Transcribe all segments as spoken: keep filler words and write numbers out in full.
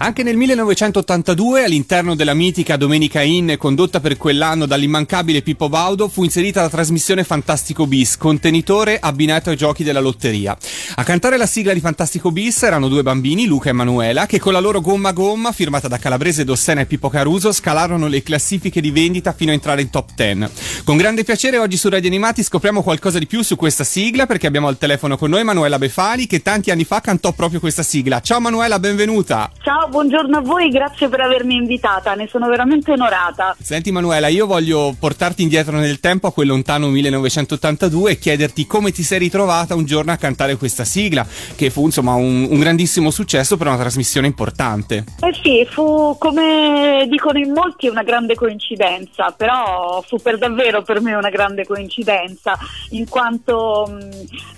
Anche nel millenovecentottantadue, all'interno della mitica Domenica In, condotta per quell'anno dall'immancabile Pippo Baudo, fu inserita la trasmissione Fantastico Bis, contenitore abbinato ai giochi della lotteria. A cantare la sigla di Fantastico Bis erano due bambini, Luca e Manuela, che con la loro Gomma Gomma, firmata da Calabrese, Dossena e Pippo Caruso, scalarono le classifiche di vendita fino a entrare in top dieci. Con grande piacere oggi su Radio Animati scopriamo qualcosa di più su questa sigla, perché abbiamo al telefono con noi Manuela Befani, che tanti anni fa cantò proprio questa sigla. Ciao Manuela, benvenuta! Ciao! Buongiorno a voi, grazie per avermi invitata, ne sono veramente onorata. Senti Manuela, io voglio portarti indietro nel tempo a quel lontano millenovecentottantadue e chiederti come ti sei ritrovata un giorno a cantare questa sigla, che fu insomma un, un grandissimo successo per una trasmissione importante. Eh sì, fu, come dicono in molti, una grande coincidenza, però fu per davvero per me una grande coincidenza, in quanto mh,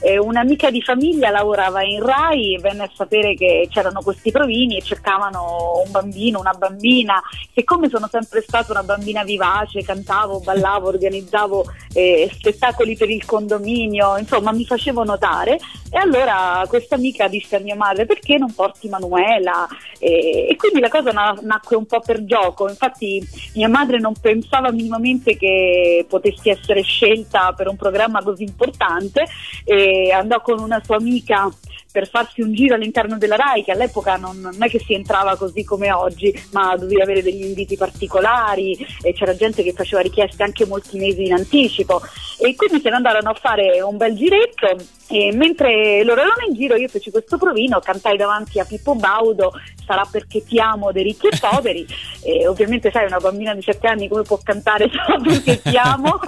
eh, un'amica di famiglia lavorava in Rai, venne a sapere che c'erano questi provini e cercavano un bambino, una bambina. Siccome sono sempre stata una bambina vivace, cantavo, ballavo, organizzavo eh, spettacoli per il condominio, insomma mi facevo notare, e allora questa amica disse a mia madre: perché non porti Manuela? E, e quindi la cosa na- nacque un po' per gioco. Infatti mia madre non pensava minimamente che potessi essere scelta per un programma così importante, e andò con una sua amica per farsi un giro all'interno della Rai, che all'epoca non, non è che si entrava così come oggi, ma dovevi avere degli inviti particolari, e c'era gente che faceva richieste anche molti mesi in anticipo, e quindi se ne andarono a fare un bel giretto. E mentre loro erano in giro io feci questo provino, cantai davanti a Pippo Baudo "Sarà perché ti amo" dei Ricchi e Poveri, e ovviamente sai, una bambina di sette anni come può cantare "Sarà perché ti amo"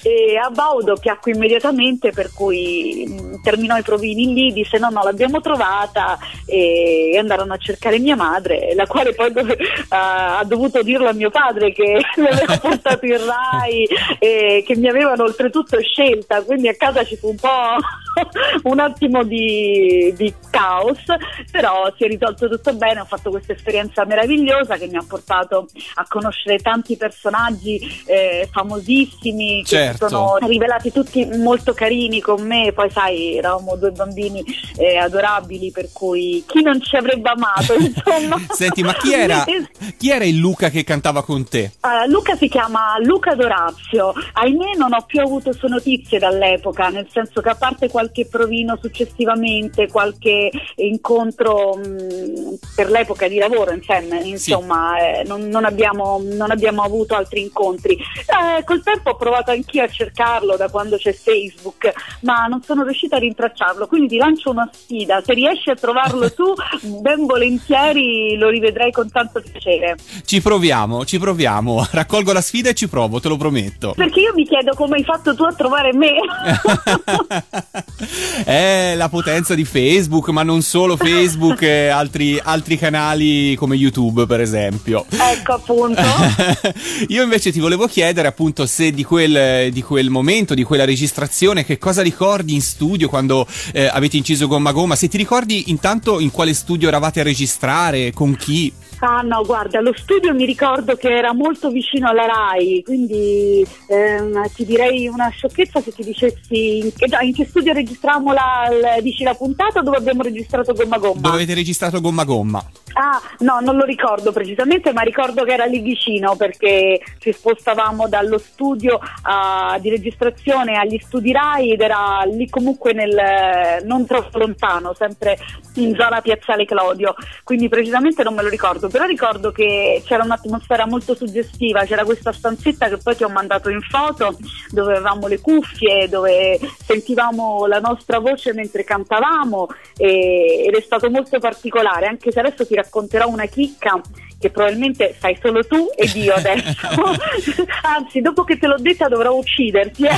e a Baudo piacque immediatamente, per cui mh, terminò i provini lì, disse no no l'abbiamo trovata, e andarono a cercare mia madre, la quale poi dove, ha, ha dovuto dirlo a mio padre che mi aveva portato in Rai e che mi avevano oltretutto scelta, quindi a casa ci fu un po' un attimo di, di caos, però si è risolto tutto bene. Ho fatto questa esperienza meravigliosa che mi ha portato a conoscere tanti personaggi eh, famosissimi, che certo. sono rivelati tutti molto carini con me, poi sai, eravamo due bambini eh, adorabili, per cui chi non ci avrebbe amato, insomma. Senti, ma chi era, chi era il Luca che cantava con te? Uh, Luca si chiama Luca D'Orazio, ahimè non ho più avuto sue notizie dall'epoca, nel senso che a parte qualche qualche provino successivamente, qualche incontro mh, per l'epoca di lavoro, insomma, sì. insomma eh, non, non, abbiamo, non abbiamo avuto altri incontri. Eh, col tempo ho provato anch'io a cercarlo da quando c'è Facebook, ma non sono riuscita a rintracciarlo, quindi ti lancio una sfida: se riesci a trovarlo tu, ben volentieri lo rivedrai con tanto piacere. Ci proviamo, ci proviamo, raccolgo la sfida e ci provo, te lo prometto. Perché io mi chiedo come hai fatto tu a trovare me. Eh, la potenza di Facebook, ma non solo Facebook, eh, altri, altri canali come YouTube per esempio. Ecco, appunto. Io invece ti volevo chiedere appunto se di quel, di quel momento, di quella registrazione, che cosa ricordi in studio quando eh, avete inciso Gomma Gomma, se ti ricordi intanto in quale studio eravate a registrare, con chi? Ah no, guarda, lo studio mi ricordo che era molto vicino alla Rai, quindi ehm, ti direi una sciocchezza se ti dicessi in che, in che studio registravamo la, la, dici la puntata dove abbiamo registrato Gomma Gomma. Dove avete registrato Gomma Gomma? Ah no, non lo ricordo precisamente, ma ricordo che era lì vicino, perché ci spostavamo dallo studio uh, di registrazione agli studi Rai, ed era lì comunque nel non troppo lontano, sempre in zona Piazzale Clodio, quindi precisamente non me lo ricordo, però ricordo che c'era un'atmosfera molto suggestiva, c'era questa stanzetta che poi ti ho mandato in foto, dove avevamo le cuffie, dove sentivamo la nostra voce mentre cantavamo, e, ed è stato molto particolare, anche se adesso ti racconterò una chicca che probabilmente sai solo tu ed io adesso. Anzi, dopo che te l'ho detta dovrò ucciderti. Eh?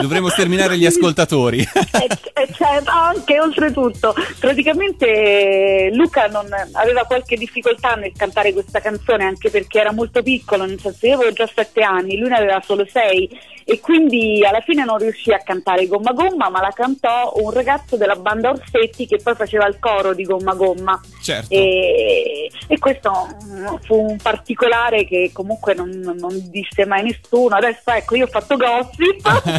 Dovremmo sterminare gli ascoltatori. E, e certo, anche oltretutto. Praticamente Luca non aveva qualche difficoltà nel cantare questa canzone, anche perché era molto piccolo, nel senso io avevo già sette anni, lui ne aveva solo sei, e quindi alla fine non riuscì a cantare Gomma Gomma, ma la cantò un ragazzo della banda Orsetti che poi faceva il coro di Gomma Gomma. Certo. E, e questo fu un particolare che comunque non, non disse mai nessuno. Adesso ecco, io ho fatto gossip.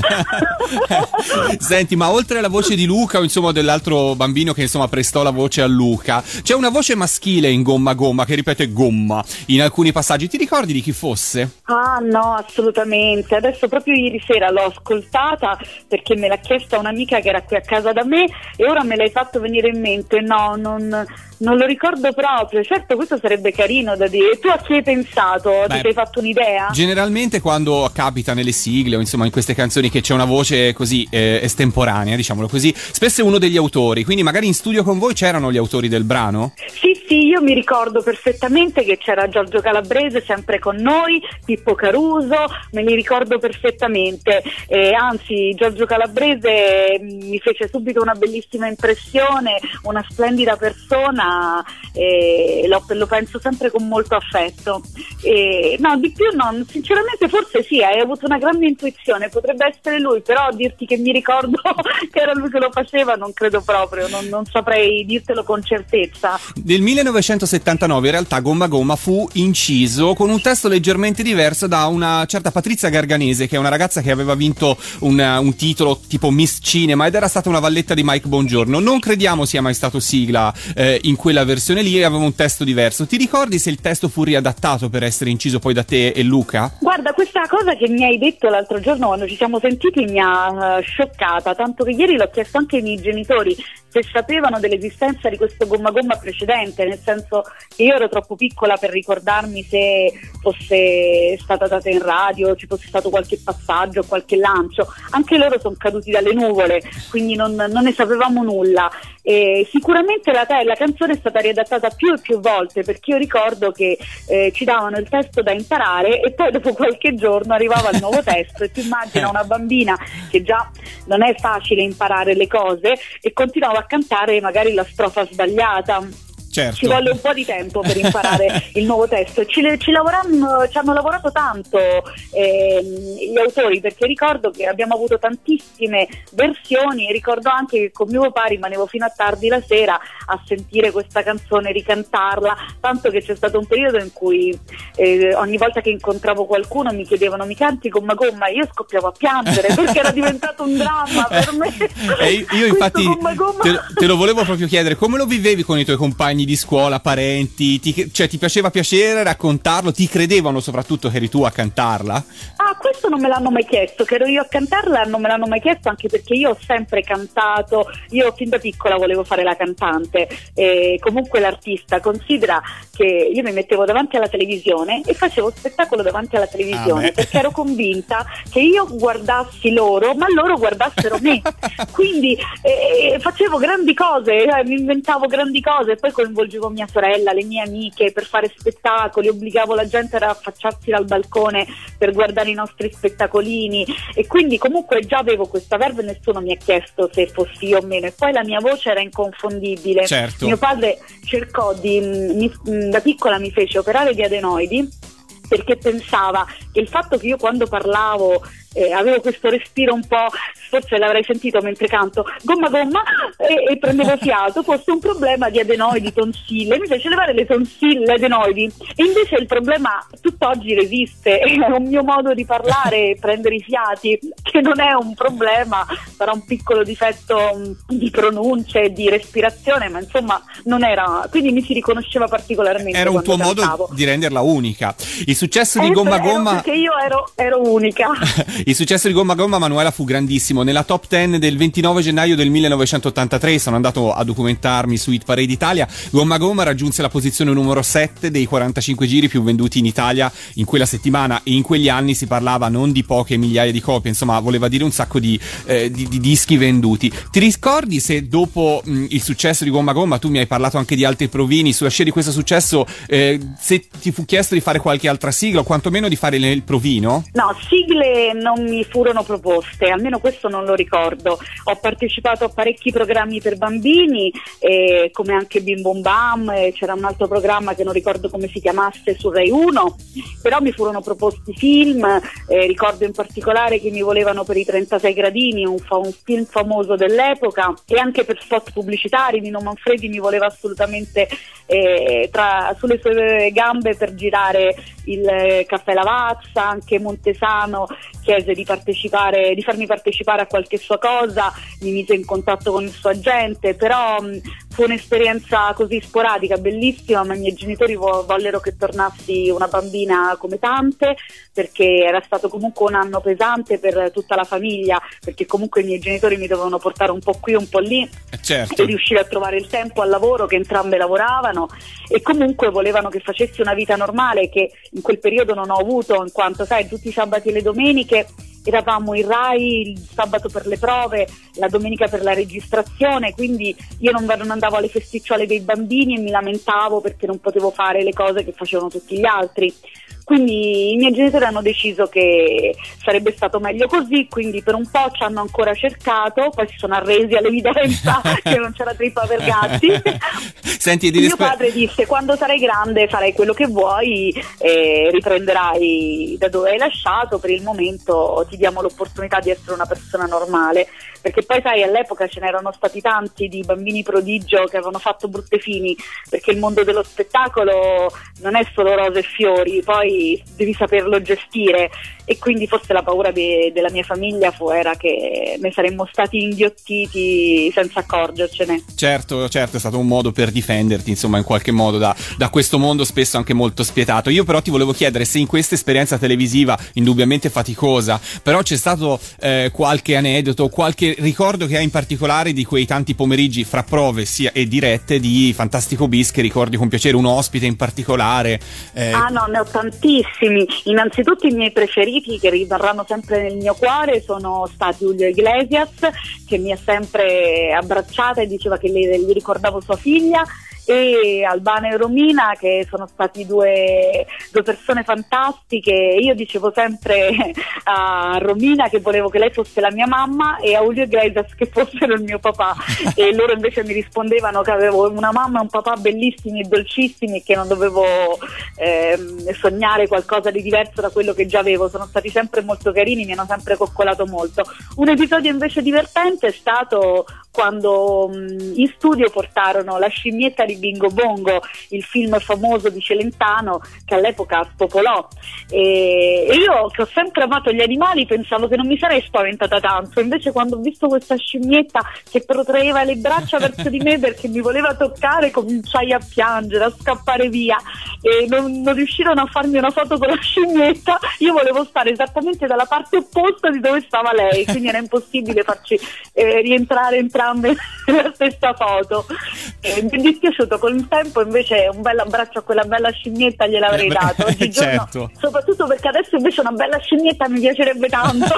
Senti, ma oltre alla voce di Luca, insomma dell'altro bambino che insomma prestò la voce a Luca, c'è una voce maschile in Gomma Gomma che ripete Gomma in alcuni passaggi. Ti ricordi di chi fosse? Ah no, assolutamente. Adesso proprio ieri sera l'ho ascoltata perché me l'ha chiesta un'amica che era qui a casa da me e ora me l'hai fatto venire in mente. No, non... non lo ricordo proprio. Certo, questo sarebbe carino da dire. Tu a chi hai pensato? Beh, ti sei fatto un'idea? Generalmente quando capita nelle sigle o insomma in queste canzoni che c'è una voce così eh, estemporanea, diciamolo così, spesso è uno degli autori. Quindi magari in studio con voi c'erano gli autori del brano? Sì, sì, io mi ricordo perfettamente che c'era Giorgio Calabrese sempre con noi, Pippo Caruso, me li ricordo perfettamente. E anzi, Giorgio Calabrese mi fece subito una bellissima impressione, una splendida persona. Eh, lo, lo penso sempre con molto affetto. Eh, no, di più non, sinceramente forse sì, hai avuto una grande intuizione, potrebbe essere lui, però dirti che mi ricordo che era lui che lo faceva non credo proprio, non, non saprei dirtelo con certezza. Nel millenovecentosettantanove in realtà Gomma Gomma fu inciso con un testo leggermente diverso da una certa Patrizia Garganese, che è una ragazza che aveva vinto un, un titolo tipo Miss Cinema ed era stata una valletta di Mike Bongiorno. Non crediamo sia mai stato sigla eh, in quella versione lì, aveva un testo diverso. Ti ricordi se il testo fu riadattato per essere inciso poi da te e Luca? Guarda, questa cosa che mi hai detto l'altro giorno quando ci siamo sentiti mi ha uh, scioccata, tanto che ieri l'ho chiesto anche ai miei genitori se sapevano dell'esistenza di questo Gomma Gomma precedente, nel senso che io ero troppo piccola per ricordarmi se fosse stata data in radio, ci fosse stato qualche passaggio, qualche lancio. Anche loro sono caduti dalle nuvole, quindi non, non ne sapevamo nulla. E sicuramente la, la canzone è stata riadattata più e più volte, perché io ricordo che eh, ci davano il testo da imparare e poi dopo qualche giorno arrivava il nuovo testo e tu immagina una bambina che già non è facile imparare le cose e continuava a cantare magari la strofa sbagliata. Certo. Ci volle un po' di tempo per imparare il nuovo testo. Ci, ci, lavorammo, ci hanno lavorato tanto eh, gli autori, perché ricordo che abbiamo avuto tantissime versioni e ricordo anche che con mio papà rimanevo fino a tardi la sera a sentire questa canzone, ricantarla, tanto che c'è stato un periodo in cui eh, ogni volta che incontravo qualcuno mi chiedevano mi canti Gomma Gomma, io scoppiavo a piangere perché era diventato un dramma per me. Eh, io questo infatti Gomma Gomma... Te, te lo volevo proprio chiedere, come lo vivevi con i tuoi compagni di scuola, parenti, ti, cioè ti piaceva piacere raccontarlo, ti credevano soprattutto che eri tu a cantarla? Ah, questo non me l'hanno mai chiesto, che ero io a cantarla non me l'hanno mai chiesto, anche perché io ho sempre cantato, io fin da piccola volevo fare la cantante e comunque l'artista. Considera che io mi mettevo davanti alla televisione e facevo spettacolo davanti alla televisione ah, perché ero convinta che io guardassi loro ma loro guardassero me, quindi eh, facevo grandi cose, eh, mi inventavo grandi cose e poi con coinvolgevo mia sorella, le mie amiche per fare spettacoli, obbligavo la gente ad affacciarsi dal balcone per guardare i nostri spettacolini e quindi comunque già avevo questa verve e nessuno mi ha chiesto se fossi io o meno. E poi la mia voce era inconfondibile. Certo. Mio padre cercò di, mi, da piccola mi fece operare di adenoidi perché pensava che il fatto che io quando parlavo Eh, avevo questo respiro un po', forse l'avrei sentito mentre canto Gomma Gomma e, e prendevo fiato, fosse un problema di adenoidi, tonsille, mi fece levare le tonsille, adenoidi, e invece il problema tutt'oggi resiste, è un mio modo di parlare e prendere i fiati che non è un problema, sarà un piccolo difetto di pronuncia e di respirazione, ma insomma non era, quindi mi si riconosceva particolarmente. Era un tuo cantavo. Modo di renderla unica. Il successo di eh, Gomma Gomma perché io ero, ero unica. Il successo di Gomma Gomma, Manuela, fu grandissimo. Nella top dieci del ventinove gennaio del millenovecentottantatré, sono andato a documentarmi su Hit Parade Italia, Gomma Gomma raggiunse la posizione numero sette dei quarantacinque giri più venduti in Italia in quella settimana, e in quegli anni si parlava non di poche migliaia di copie, insomma voleva dire un sacco di, eh, di, di dischi venduti. Ti ricordi se dopo mh, il successo di Gomma Gomma, tu mi hai parlato anche di altri provini, sulla scia di questo successo eh, se ti fu chiesto di fare qualche altra sigla o quantomeno di fare il provino? No, sigle non mi furono proposte, almeno questo non lo ricordo. Ho partecipato a parecchi programmi per bambini eh, come anche Bim Bum Bam, eh, c'era un altro programma che non ricordo come si chiamasse su Rai uno, però mi furono proposti film, eh, ricordo in particolare che mi volevano per i trentasei gradini un, fa un film famoso dell'epoca, e anche per spot pubblicitari Nino Manfredi mi voleva assolutamente eh, tra, sulle sue gambe per girare il eh, Caffè Lavazza. Anche Montesano chiese di partecipare, di farmi partecipare a qualche sua cosa, mi mise in contatto con il suo agente, però mh, fu un'esperienza così sporadica, bellissima, ma i miei genitori vo- vollero che tornassi una bambina come tante, perché era stato comunque un anno pesante per tutta la famiglia, perché comunque i miei genitori mi dovevano portare un po' qui un po' lì, certo, e riuscire a trovare il tempo al lavoro, che entrambe lavoravano, e comunque volevano che facessi una vita normale, che in quel periodo non ho avuto, in quanto sai, tutti i sabati e le domeniche eravamo in Rai, il sabato per le prove, la domenica per la registrazione, quindi io non, non andavo alle festicciole dei bambini e mi lamentavo perché non potevo fare le cose che facevano tutti gli altri. Quindi i miei genitori hanno deciso che sarebbe stato meglio così, quindi per un po' ci hanno ancora cercato, poi si sono arresi all'evidenza che non c'era trippa per gatti. Senti, mio rispe... padre disse: quando sarai grande farai quello che vuoi e riprenderai da dove hai lasciato, per il momento ti diamo l'opportunità di essere una persona normale, perché poi sai, all'epoca ce n'erano stati tanti di bambini prodigio che avevano fatto brutte fini, perché il mondo dello spettacolo non è solo rose e fiori, poi devi saperlo gestire, e quindi forse la paura de- della mia famiglia fu era che ne saremmo stati inghiottiti senza accorgercene. Certo, certo, è stato un modo per difenderti, insomma, in qualche modo da, da questo mondo spesso anche molto spietato. Io però ti volevo chiedere se in questa esperienza televisiva indubbiamente faticosa, però c'è stato eh, qualche aneddoto, qualche ricordo che hai in particolare di quei tanti pomeriggi fra prove sia e dirette di Fantastico Bis, che ricordi con piacere, un ospite in particolare? Eh... Ah no, ne ho tantissimi. Innanzitutto i miei preferiti, che rimarranno sempre nel mio cuore, sono stati Julio Iglesias, che mi ha sempre abbracciata e diceva che gli ricordavo sua figlia, e Al Bano e Romina, che sono stati due, due persone fantastiche. Io dicevo sempre a Romina che volevo che lei fosse la mia mamma e a Julio Iglesias che fossero il mio papà, e loro invece mi rispondevano che avevo una mamma e un papà bellissimi e dolcissimi, che non dovevo ehm, sognare qualcosa di diverso da quello che già avevo. Sono stati sempre molto carini, mi hanno sempre coccolato molto. Un episodio invece divertente è stato quando mh, in studio portarono La scimmietta di Bingo Bongo, il film famoso di Celentano che all'epoca spopolò, e, e io che ho sempre amato gli animali pensavo che non mi sarei spaventata tanto, invece quando ho visto questa scimmietta che protraeva le braccia verso di me perché mi voleva toccare, cominciai a piangere, a scappare via, e non, non riuscirono a farmi una foto con la scimmietta. Io volevo stare esattamente dalla parte opposta di dove stava lei, quindi era impossibile farci eh, rientrare entrambi la stessa foto. Eh, mi è dispiaciuto col tempo, invece un bel abbraccio a quella bella scimmietta gliel'avrei dato oggigiorno, certo, soprattutto perché adesso invece una bella scimmietta mi piacerebbe tanto.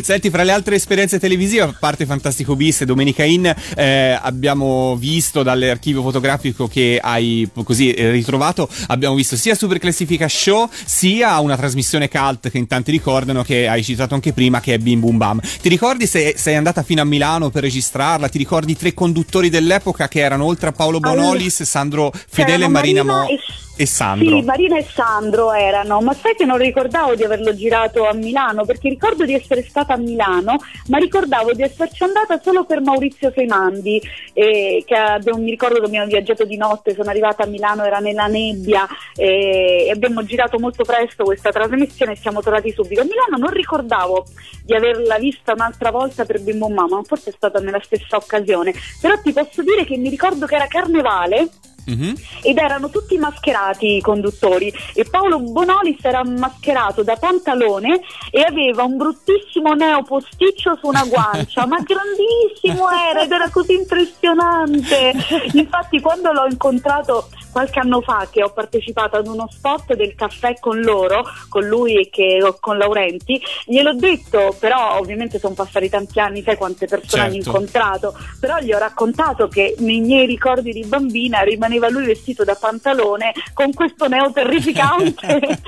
Senti, fra le altre esperienze televisive, a parte Fantastico Bis e Domenica In, eh, abbiamo visto dall'archivio fotografico che hai così ritrovato, abbiamo visto sia Super Classifica Show sia una trasmissione cult che in tanti ricordano, che hai citato anche prima, che è Bim Bum Bam. Ti ricordi se sei andata fino a Milano per registrarla? Ti ricordi i tre conduttori dell'epoca, che erano, oltre a Paolo Bonolis, Sandro Fedele e Marina, Marina Mo- e, e Sandro? Sì, Marina e Sandro erano, ma sai che non ricordavo di averlo girato a Milano, perché ricordo di essere stata a Milano, ma ricordavo di esserci andata solo per Maurizio Seimandi, eh, che abbiamo, mi ricordo che abbiamo viaggiato di notte, sono arrivata a Milano, era nella nebbia, eh, e abbiamo girato molto presto questa trasmissione e siamo tornati subito a Milano. Non ricordavo di averla vista un'altra volta per Bim Bum Bam, ma forse stata nella stessa occasione, però ti posso dire che mi ricordo che era carnevale. Mm-hmm. Ed erano tutti mascherati i conduttori, e Paolo Bonolis era mascherato da pantalone e aveva un bruttissimo neo posticcio su una guancia, ma grandissimo era, ed era così impressionante. Infatti quando l'ho incontrato qualche anno fa, che ho partecipato ad uno spot del caffè con loro, con lui e che, con Laurenti, gliel'ho detto, però ovviamente sono passati tanti anni, sai quante persone hanno incontrato, però gli ho raccontato che nei miei ricordi di bambina rimaneva lui vestito da pantalone con questo neo terrificante.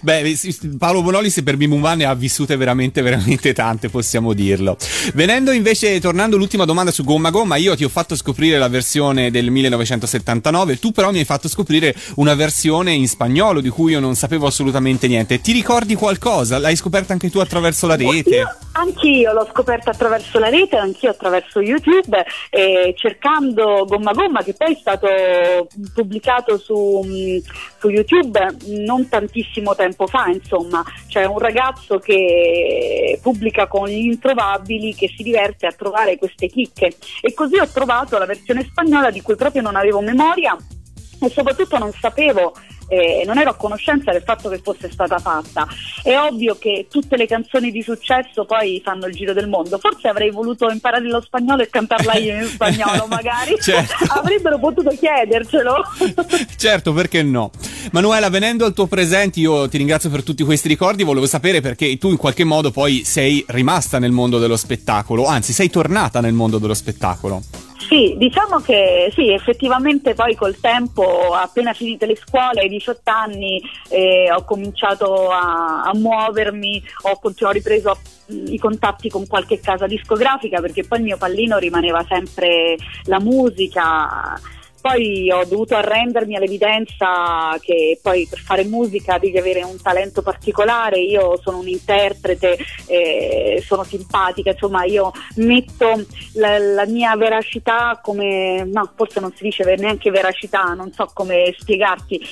Beh, Paolo Bonolis per Bim Bum Bam ne ha vissute veramente veramente tante, possiamo dirlo. Venendo invece, tornando, l'ultima domanda su Gomma Gomma, io ti ho fatto scoprire la versione del millenovecentosettanta ottantanove. Tu però mi hai fatto scoprire una versione in spagnolo di cui io non sapevo assolutamente niente. Ti ricordi qualcosa? L'hai scoperta anche tu attraverso la rete? Io, anch'io l'ho scoperta attraverso la rete, anch'io attraverso YouTube, eh, cercando Gomma Gomma, che poi è stato pubblicato su, su YouTube non tantissimo tempo fa, insomma. C'è un ragazzo che pubblica con gli introvabili, che si diverte a trovare queste chicche, e così ho trovato la versione spagnola di cui proprio non avevo memoria e soprattutto non sapevo, eh, non ero a conoscenza del fatto che fosse stata fatta. È ovvio che tutte le canzoni di successo poi fanno il giro del mondo, forse avrei voluto imparare lo spagnolo e cantarla io in spagnolo magari, certo. Avrebbero potuto chiedercelo. Certo, perché no? Manuela, venendo al tuo presente, io ti ringrazio per tutti questi ricordi. Volevo sapere perché tu in qualche modo poi sei rimasta nel mondo dello spettacolo, anzi sei tornata nel mondo dello spettacolo. Sì, diciamo che sì, effettivamente poi col tempo, appena finite le scuole ai diciotto anni, eh, ho cominciato a, a muovermi, ho, ho ripreso a i contatti con qualche casa discografica, perché poi il mio pallino rimaneva sempre la musica. Poi ho dovuto arrendermi all'evidenza che poi per fare musica devi avere un talento particolare. Io sono un interprete, eh, sono simpatica, insomma io metto la, la mia veracità come, no, forse non si dice neanche veracità, non so come spiegarti,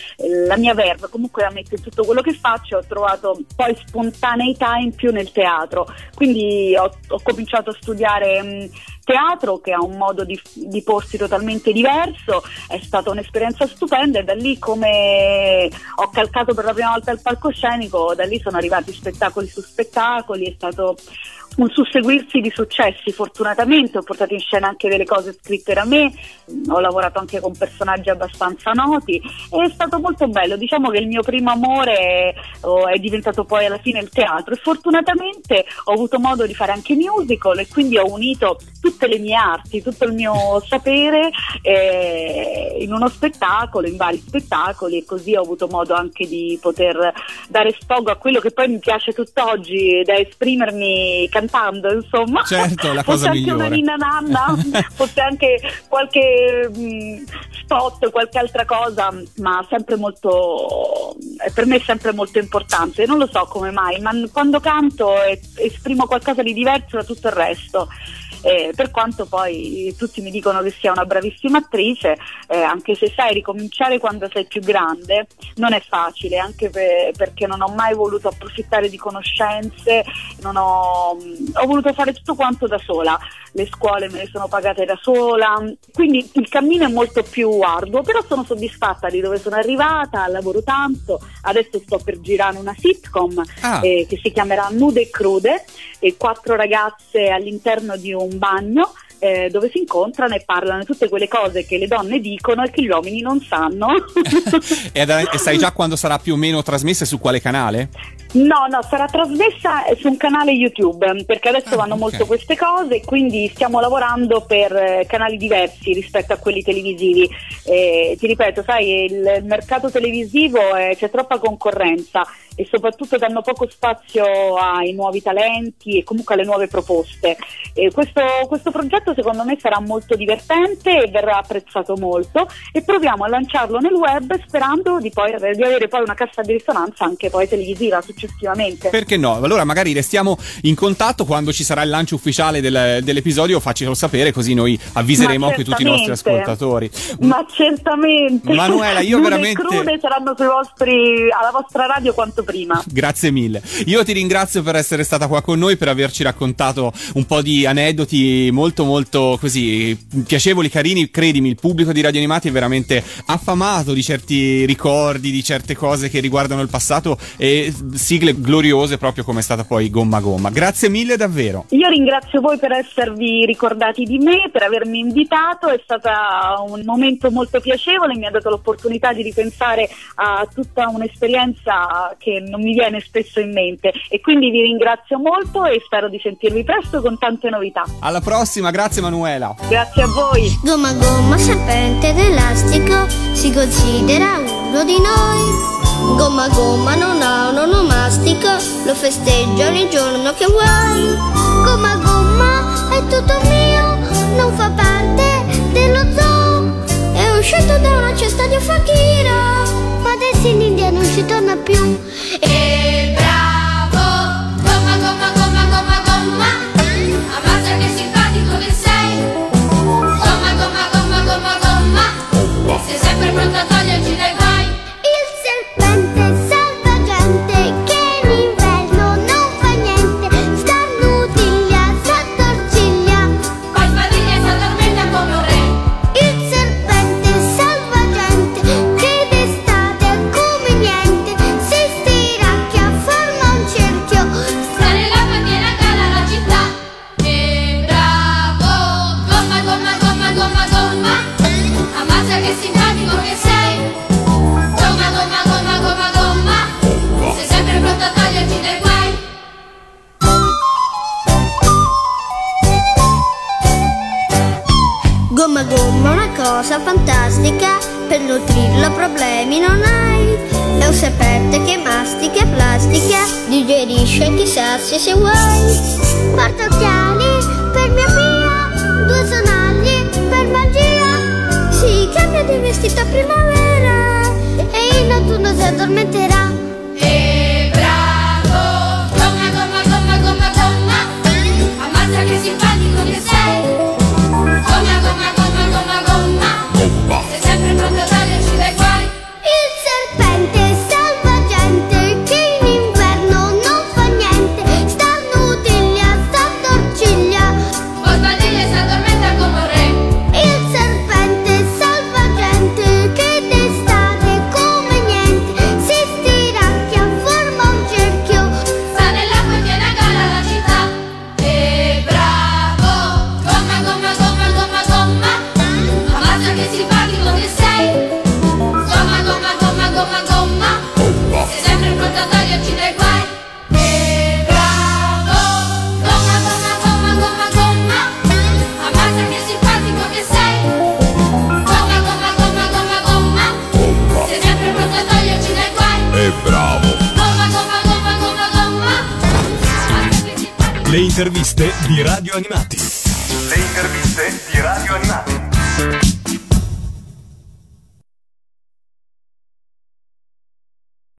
la mia verve, comunque la metto in tutto quello che faccio. Ho trovato poi spontaneità in più nel teatro, quindi ho, ho cominciato a studiare mh, teatro, che ha un modo di, di porsi totalmente diverso. È stata un'esperienza stupenda, e da lì, come ho calcato per la prima volta il palcoscenico, da lì sono arrivati spettacoli su spettacoli. È stato un susseguirsi di successi, fortunatamente. Ho portato in scena anche delle cose scritte da me, ho lavorato anche con personaggi abbastanza noti, è stato molto bello. Diciamo che il mio primo amore oh, è diventato poi alla fine il teatro, e fortunatamente ho avuto modo di fare anche musical, e quindi ho unito tutte le mie arti, tutto il mio sapere eh, in uno spettacolo, in vari spettacoli, e così ho avuto modo anche di poter dare sfogo a quello che poi mi piace tutt'oggi, da esprimermi cantando, insomma. Certo, la cosa forse migliore. Anche una ninna nanna, forse anche qualche mh, spot, qualche altra cosa, ma sempre molto, per me è sempre molto importante, non lo so come mai, ma quando canto eh, esprimo qualcosa di diverso da tutto il resto. Eh, per quanto poi tutti mi dicono che sia una bravissima attrice, eh, anche se sai ricominciare quando sei più grande non è facile, anche per, perché non ho mai voluto approfittare di conoscenze, non ho, ho voluto fare tutto quanto da sola, le scuole me le sono pagate da sola, quindi il cammino è molto più arduo, però sono soddisfatta di dove sono arrivata, lavoro tanto, adesso sto per girare una sitcom ah. eh, che si chiamerà Nude e Crude, e quattro ragazze all'interno di un bagno eh, dove si incontrano e parlano tutte quelle cose che le donne dicono e che gli uomini non sanno. e, ad, e sai già quando sarà più o meno trasmessa, su quale canale? No, no, sarà trasmessa su un canale YouTube, perché adesso ah, vanno okay. molto queste cose, quindi stiamo lavorando per canali diversi rispetto a quelli televisivi. Eh, ti ripeto, sai, il mercato televisivo è, c'è troppa concorrenza, e soprattutto danno poco spazio ai nuovi talenti e comunque alle nuove proposte. Eh, questo, questo progetto secondo me sarà molto divertente e verrà apprezzato molto, e proviamo a lanciarlo nel web, sperando di, poi, di avere poi una cassa di risonanza anche poi televisiva successivamente. Perché no? Allora magari restiamo in contatto, quando ci sarà il lancio ufficiale del, dell'episodio faccelo sapere, così noi avviseremo anche tutti i nostri ascoltatori. Ma certamente, Manuela, io veramente Crude saranno sui vostri, alla vostra radio quanto prima. Grazie mille, io ti ringrazio per essere stata qua con noi, per averci raccontato un po' di aneddoti molto molto così piacevoli, carini. Credimi, il pubblico di Radio Animati è veramente affamato di certi ricordi, di certe cose che riguardano il passato, e sigle gloriose proprio come è stata poi Gomma Gomma. Grazie mille davvero. Io ringrazio voi per esservi ricordati di me, per avermi invitato, è stato un momento molto piacevole, mi ha dato l'opportunità di ripensare a tutta un'esperienza che non mi viene spesso in mente, e quindi vi ringrazio molto e spero di sentirvi presto con tante novità. Alla prossima, grazie Manuela. Grazie a voi. Gomma Gomma, serpente d'elastico, si considera uno di noi. Gomma Gomma non ha un onomastico, lo festeggia ogni giorno che vuoi. Gomma Gomma è tutto mio, non fa parte dello zoo, è un uscito da una cesta di fakiro, ma adesso in India non si torna più. E bravo, gomma gomma gomma gomma gomma, ammazza che simpatico che sei. Gomma gomma gomma gomma gomma, sei sempre pronto a toglierci dai guai. Il serpente salvagente che in inverno non fa niente, starnutiglia, s'attorciglia, poi sbadiglia e s'addormenta come un re. Il serpente salvagente che d'estate come niente, si stiracchia, forma un cerchio, sta nell'acqua e tiene a galla la città. E bravo, gomma gomma gomma gomma gomma, ammazza che simpatico che sei. Gomma gomma gomma gomma gomma, sei sempre pronto a toglierci dai guai. Gomma gomma è una cosa fantastica, per nutrirla problemi non hai. È un serpente che mastica plastica, digerisce chi sazia se vuoi. Porta occhiali per mia mia, due sonagli per magia, si cambia di vestito a primavera e in autunno si addormenterà. E bravo, gomma gomma gomma gomma gomma, ammazza che simpatico che sei. Gomma gomma gomma gomma gomma, sei sempre pronto a toglierci dai guai. Il serpente salvagente che in inverno non fa niente, starnutiglia, s'attorciglia, poi sbadiglia e s'addormenta come un re. Il serpente salvagente che d'estate come niente, si stiracchia, forma un cerchio, sta nell'acqua e tiene a galla la città. E bravo, gomma gomma gomma gomma gomma, ammazza che simpatico che sei. Gomma gomma gomma gomma gomma, sei sempre pronto a toglierci dai guai. E bravo, gomma gomma gomma gomma gomma, ammazza che simpatico che sei. Gomma gomma gomma gomma gomma, sei sempre pronto a toglierci dai guai. E bravo. Gomma gomma gomma gomma gomma, ammazza che simpatico. Le interviste di Radio Animati. Le interviste di Radio Animati.